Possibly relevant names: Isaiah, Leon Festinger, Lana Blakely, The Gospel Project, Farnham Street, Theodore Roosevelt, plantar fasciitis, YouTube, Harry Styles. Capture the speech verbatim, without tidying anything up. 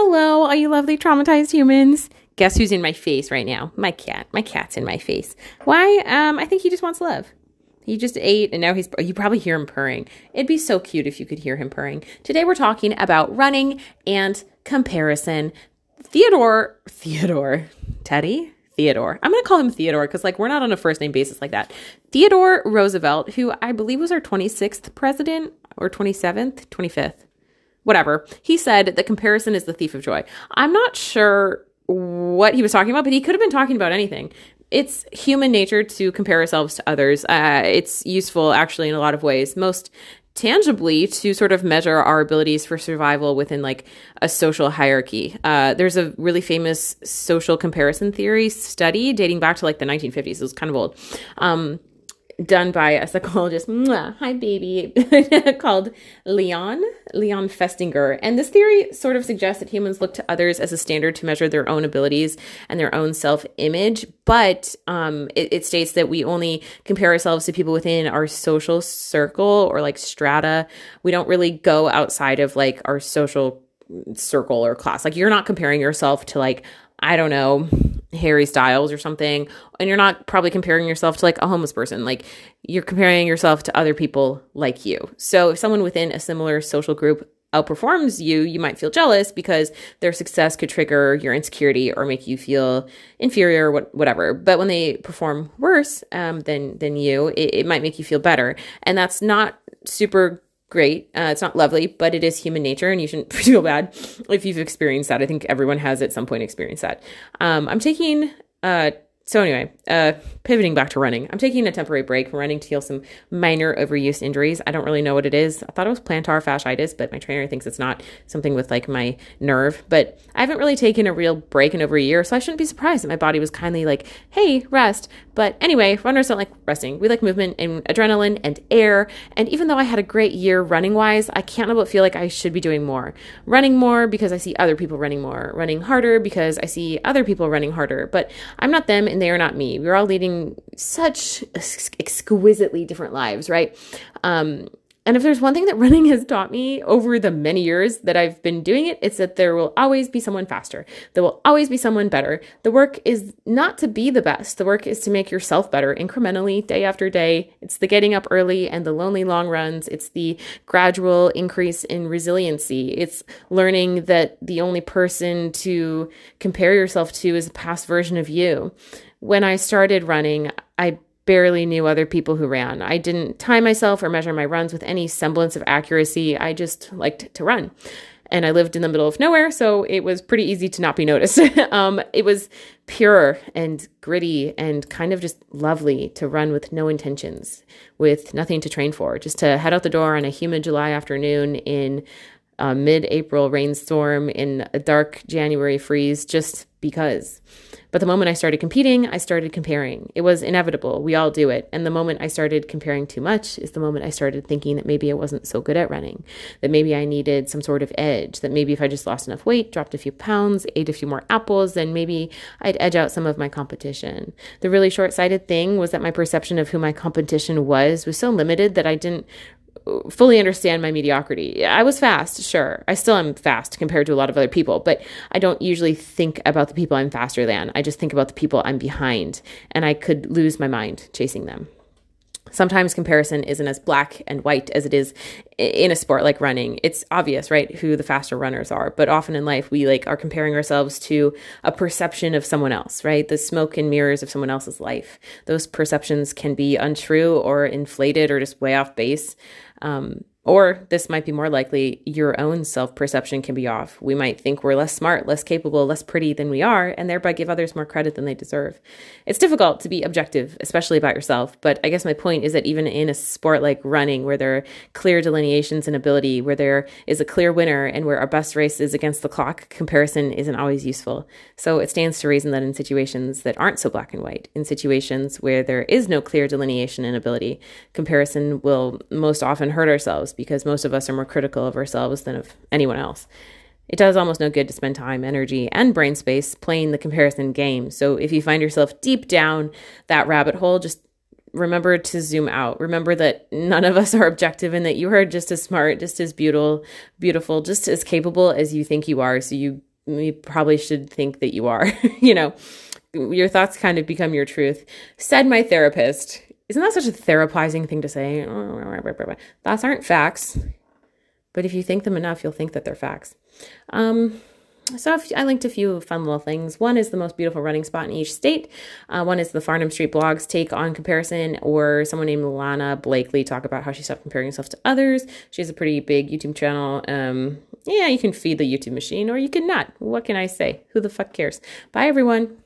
Hello, all you lovely traumatized humans. Guess who's in my face right now? My cat. My cat's in my face. Why? Um, I think he just wants love. He just ate and now he's, you probably hear him purring. It'd be so cute if you could hear him purring. Today we're talking about running and comparison. Theodore, Theodore, Teddy, Theodore. I'm going to call him Theodore because like we're not on a first name basis like that. Theodore Roosevelt, who I believe was our twenty-sixth president or twenty-seventh, twenty-fifth, whatever. He said that comparison is the thief of joy. I'm not sure what he was talking about, but he could have been talking about anything. It's human nature to compare ourselves to others. Uh, it's useful actually in a lot of ways, most tangibly to sort of measure our abilities for survival within like a social hierarchy. Uh, there's a really famous social comparison theory study dating back to like the nineteen fifties. It was kind of old, um, done by a psychologist, mwah, hi baby, called Leon, Leon Festinger. And this theory sort of suggests that humans look to others as a standard to measure their own abilities and their own self-image. But um, it, it states that we only compare ourselves to people within our social circle or like strata. We don't really go outside of like our social circle or class. Like you're not comparing yourself to like, I don't know, Harry Styles or something. And you're not probably comparing yourself to like a homeless person. Like you're comparing yourself to other people like you. So if someone within a similar social group outperforms you, you might feel jealous because their success could trigger your insecurity or make you feel inferior or whatever. But when they perform worse um, than, than you, it, it might make you feel better. And that's not super great. Uh, it's not lovely, but it is human nature and you shouldn't feel bad if you've experienced that. I think everyone has at some point experienced that. Um, I'm taking, uh, so anyway, uh, pivoting back to running. I'm taking a temporary break from running to heal some minor overuse injuries. I don't really know what it is. I thought it was plantar fasciitis, but my trainer thinks it's not something with like my nerve, but I haven't really taken a real break in over a year. So I shouldn't be surprised that my body was kindly like, hey, rest. But anyway, runners don't like resting. We like movement and adrenaline and air. And even though I had a great year running wise, I can't help but feel like I should be doing more. Running more because I see other people running more. Running harder because I see other people running harder. But I'm not them and they are not me. We're all leading such ex- exquisitely different lives, right? Um, and if there's one thing that running has taught me over the many years that I've been doing it, it's that there will always be someone faster. There will always be someone better. The work is not to be the best. The work is to make yourself better incrementally, day after day. It's the getting up early and the lonely long runs. It's the gradual increase in resiliency. It's learning that the only person to compare yourself to is a past version of you. When I started running, I barely knew other people who ran. I didn't time myself or measure my runs with any semblance of accuracy. I just liked to run. And I lived in the middle of nowhere, so it was pretty easy to not be noticed. um, it was pure and gritty and kind of just lovely to run with no intentions, with nothing to train for, just to head out the door on a humid July afternoon in a mid-April rainstorm in a dark January freeze, just because. But the moment I started competing, I started comparing. It was inevitable. We all do it. And the moment I started comparing too much is the moment I started thinking that maybe I wasn't so good at running, that maybe I needed some sort of edge, that maybe if I just lost enough weight, dropped a few pounds, ate a few more apples, then maybe I'd edge out some of my competition. The really short-sighted thing was that my perception of who my competition was was so limited that I didn't fully understand my mediocrity. I was fast, sure. I still am fast compared to a lot of other people, but I don't usually think about the people I'm faster than. I just think about the people I'm behind, and I could lose my mind chasing them. Sometimes comparison isn't as black and white as it is in a sport like running. It's obvious, right, who the faster runners are. But often in life, we like are comparing ourselves to a perception of someone else, right? The smoke and mirrors of someone else's life. Those perceptions can be untrue or inflated or just way off base. Um, or this might be more likely, your own self-perception can be off. We might think we're less smart, less capable, less pretty than we are, and thereby give others more credit than they deserve. It's difficult to be objective, especially about yourself. But I guess my point is that even in a sport like running, where there are clear delineations in ability, where there is a clear winner, and where our best race is against the clock, comparison isn't always useful. So it stands to reason that in situations that aren't so black and white, in situations where there is no clear delineation in ability, comparison will most often hurt ourselves, because most of us are more critical of ourselves than of anyone else. It does almost no good to spend time, energy, and brain space playing the comparison game. So if you find yourself deep down that rabbit hole, just remember to zoom out. Remember that none of us are objective and that you are just as smart, just as beautiful, beautiful, just as capable as you think you are. So you you probably should think that you are, you know, your thoughts kind of become your truth. Said my therapist. Isn't that such a therapizing thing to say? Thoughts aren't facts, but if you think them enough, you'll think that they're facts. Um, so if, I linked a few fun little things. One is the most beautiful running spot in each state. Uh, one is the Farnham Street blog's take on comparison, or someone named Lana Blakely talk about how she stopped comparing herself to others. She has a pretty big YouTube channel. Um, yeah, you can feed the YouTube machine or you can not. What can I say? Who the fuck cares? Bye, everyone.